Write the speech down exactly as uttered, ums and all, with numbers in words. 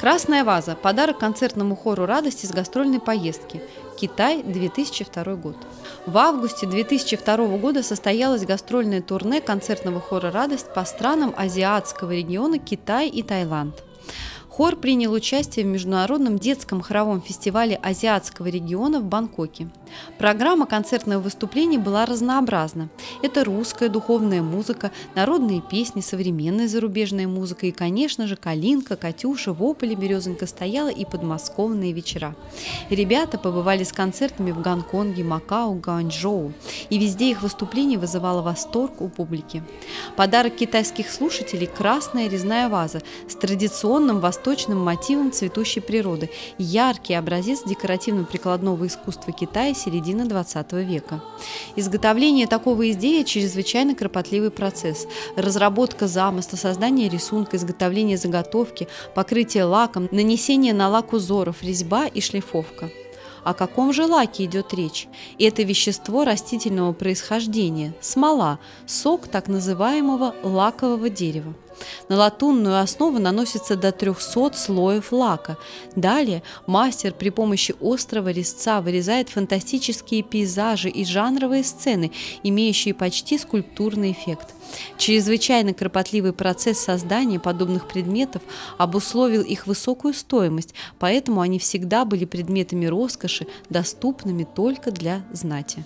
Красная ваза – подарок концертному хору «Радость» из гастрольной поездки. Китай, две тысячи второй год. В августе две тысячи второго года состоялось гастрольное турне концертного хора «Радость» по странам азиатского региона Китай и Таиланд. Хор принял участие в международном детском хоровом фестивале азиатского региона в Бангкоке. Программа концертного выступления была разнообразна. Это русская духовная музыка, народные песни, современная зарубежная музыка и, конечно же, «Калинка», «Катюша», «Во поле», «Берёзонька стояла» и «Подмосковные вечера». Ребята побывали с концертами в Гонконге, Макао, Гуанчжоу, и везде их выступление вызывало восторг у публики. Подарок китайских слушателей – красная резная ваза с традиционным восторгом точным мотивом цветущей природы, яркий образец декоративно-прикладного искусства Китая середины двадцатого века. Изготовление такого изделия – чрезвычайно кропотливый процесс. Разработка замысла, создание рисунка, изготовление заготовки, покрытие лаком, нанесение на лак узоров, резьба и шлифовка. О каком же лаке идет речь? Это вещество растительного происхождения – смола, сок так называемого лакового дерева. На латунную основу наносится до трёхсот слоев лака. Далее мастер при помощи острого резца вырезает фантастические пейзажи и жанровые сцены, имеющие почти скульптурный эффект. Чрезвычайно кропотливый процесс создания подобных предметов обусловил их высокую стоимость, поэтому они всегда были предметами роскоши, доступными только для знати.